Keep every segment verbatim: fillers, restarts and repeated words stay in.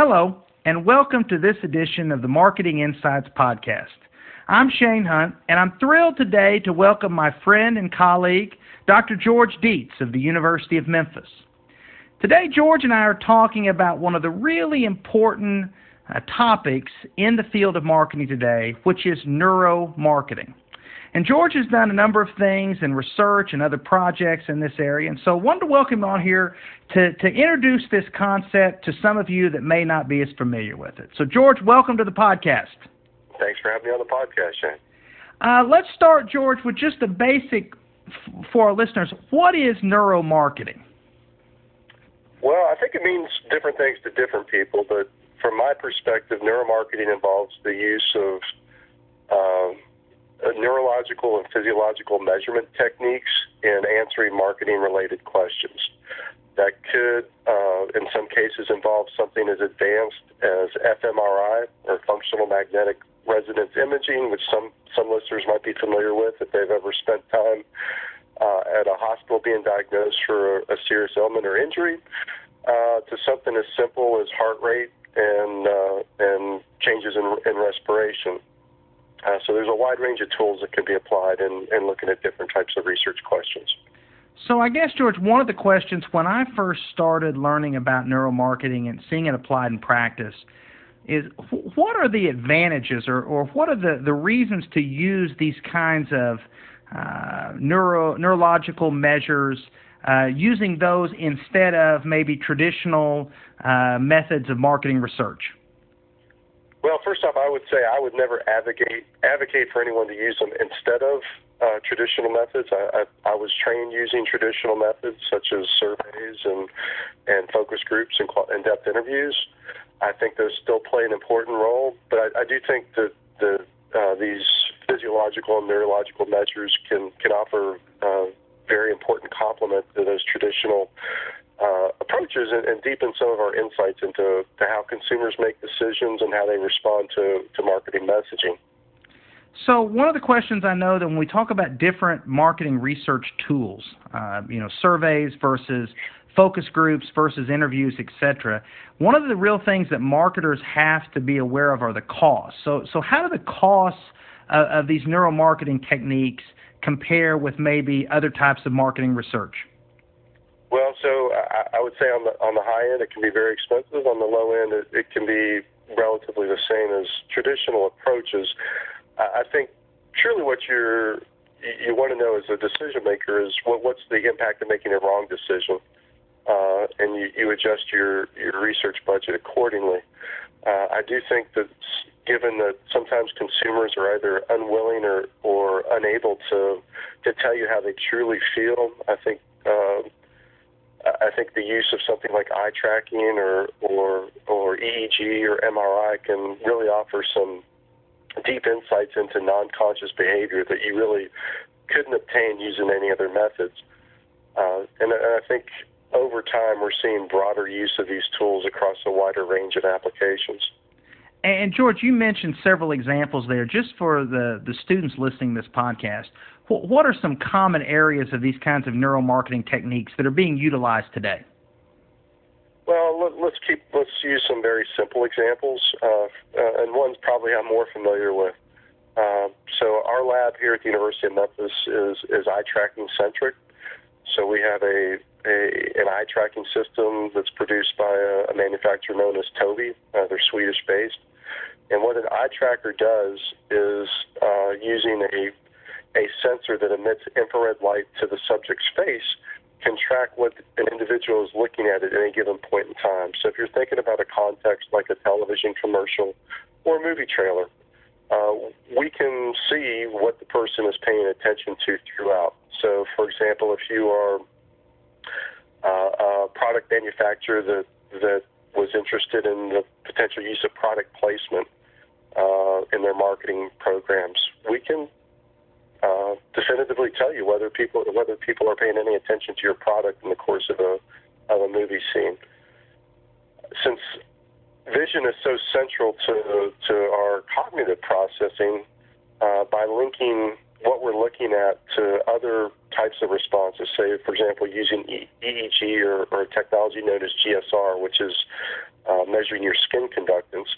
Hello, and welcome to this edition of the Marketing Insights Podcast. I'm Shane Hunt, and I'm thrilled today to welcome my friend and colleague, Doctor George Dietz of the University of Memphis. Today, George and I are talking about one of the really important uh, topics in the field of marketing today, which is neuromarketing. And George has done a number of things in research and other projects in this area, and so I wanted to welcome him on here to, to introduce this concept to some of you that may not be as familiar with it. So, George, welcome to the podcast. Thanks for having me on the podcast, Shane. Uh, let's start, George, with just the basic f- for our listeners. What is neuromarketing? Well, I think it means different things to different people, but from my perspective, neuromarketing involves the use of um, neurological and physiological measurement techniques in answering marketing-related questions. That could, uh, in some cases, involve something as advanced as fMRI, or functional magnetic resonance imaging, which some, some listeners might be familiar with if they've ever spent time uh, at a hospital being diagnosed for a, a serious ailment or injury, uh, to something as simple as heart rate and, uh, and changes in, in respiration. Uh, so there's a wide range of tools that can be applied in, in looking at different types of research questions. So I guess, George, one of the questions when I first started learning about neuromarketing and seeing it applied in practice is what are the advantages or, or what are the, the reasons to use these kinds of uh, neuro neurological measures, uh, using those instead of maybe traditional uh, methods of marketing research? Well, first off, I would say I would never advocate advocate for anyone to use them instead of uh, traditional methods. I, I, I was trained using traditional methods such as surveys and, and focus groups and in-depth interviews. I think those still play an important role, but I, I do think that the, uh, these physiological and neurological measures can, can offer a very important complement to those traditional Uh, approaches and, and deepen some of our insights into to how consumers make decisions and how they respond to, to marketing messaging. So one of the questions I know that when we talk about different marketing research tools, uh, you know, surveys versus focus groups versus interviews, et cetera, one of the real things that marketers have to be aware of are the costs. So, so how do the costs uh, of these neuromarketing techniques compare with maybe other types of marketing research? Well, so I, I would say on the on the high end, it can be very expensive. On the low end, it, it can be relatively the same as traditional approaches. I, I think truly what you're, you want to know as a decision maker is what, what's the impact of making a wrong decision, uh, and you, you adjust your, your research budget accordingly. Uh, I do think that given that sometimes consumers are either unwilling or, or unable to to tell you how they truly feel, I think uh, I think the use of something like eye tracking or, or or E E G or M R I can really offer some deep insights into non-conscious behavior that you really couldn't obtain using any other methods. Uh, and, and I think over time we're seeing broader use of these tools across a wider range of applications. And, George, you mentioned several examples there. Just for the, the students listening to this podcast, what are some common areas of these kinds of neuromarketing techniques that are being utilized today? Well, let, let's keep let's use some very simple examples, uh, uh, and one's probably I'm more familiar with. Uh, so our lab here at the University of Memphis is, is eye-tracking centric. So we have a, a an eye-tracking system that's produced by a, a manufacturer known as Tobii. Uh, they're Swedish-based. And what an eye tracker does is uh, using a a sensor that emits infrared light to the subject's face can track what an individual is looking at at any given point in time. So if you're thinking about a context like a television commercial or a movie trailer, uh, we can see what the person is paying attention to throughout. So, for example, if you are uh, a product manufacturer that that was interested in the potential use of product placement uh, in their marketing programs, we can Uh, definitively tell you whether people whether people are paying any attention to your product in the course of a of a movie scene. Since vision is so central to to our cognitive processing, uh, by linking what we're looking at to other types of responses, say, for example, using E E G or, or a technology known as G S R, which is uh, measuring your skin conductance,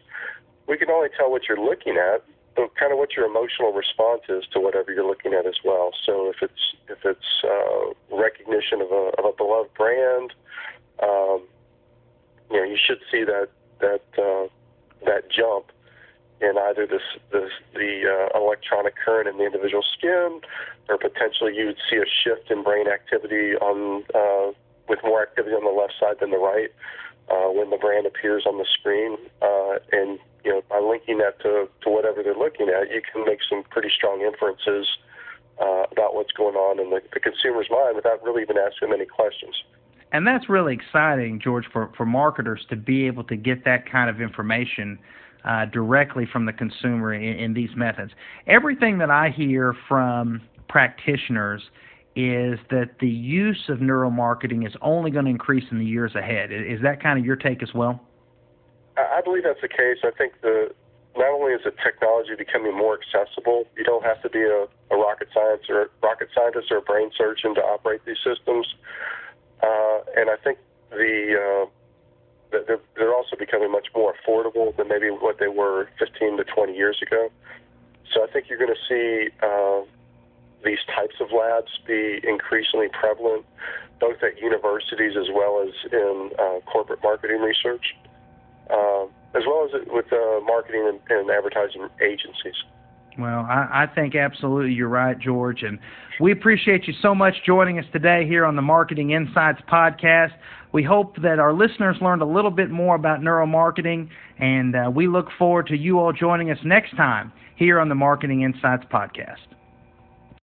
we can only tell what you're looking at, but kind of what your emotional response is to whatever you're looking at as well. So if it's if it's uh, recognition of a, of a beloved brand, um, you know, you should see that that uh, that jump in either this, this, the uh, electronic current in the individual skin, or potentially you would see a shift in brain activity on uh, with more activity on the left side than the right uh, when the brand appears on the screen. Uh, and you know, by linking that to, to whatever they're looking at, you can make some pretty strong inferences uh, about what's going on in the, the consumer's mind without really even asking many questions. And that's really exciting, George, for, for marketers to be able to get that kind of information Uh, directly from the consumer in, in these methods. Everything that I hear from practitioners is that the use of neuromarketing is only going to increase in the years ahead. Is that kind of your take as well? I believe that's the case. I think the not only is the technology becoming more accessible, you don't have to be a, a rocket science or rocket scientist or a brain surgeon to operate these systems. Uh, and I think the uh, They're, they're also becoming much more affordable than maybe what they were fifteen to twenty years ago. So I think you're going to see uh, these types of labs be increasingly prevalent, both at universities as well as in uh, corporate marketing research, uh, as well as with uh, marketing and, and advertising agencies. Well, I, I think absolutely you're right, George, and we appreciate you so much joining us today here on the Marketing Insights Podcast. We hope that our listeners learned a little bit more about neuromarketing, and uh, we look forward to you all joining us next time here on the Marketing Insights Podcast.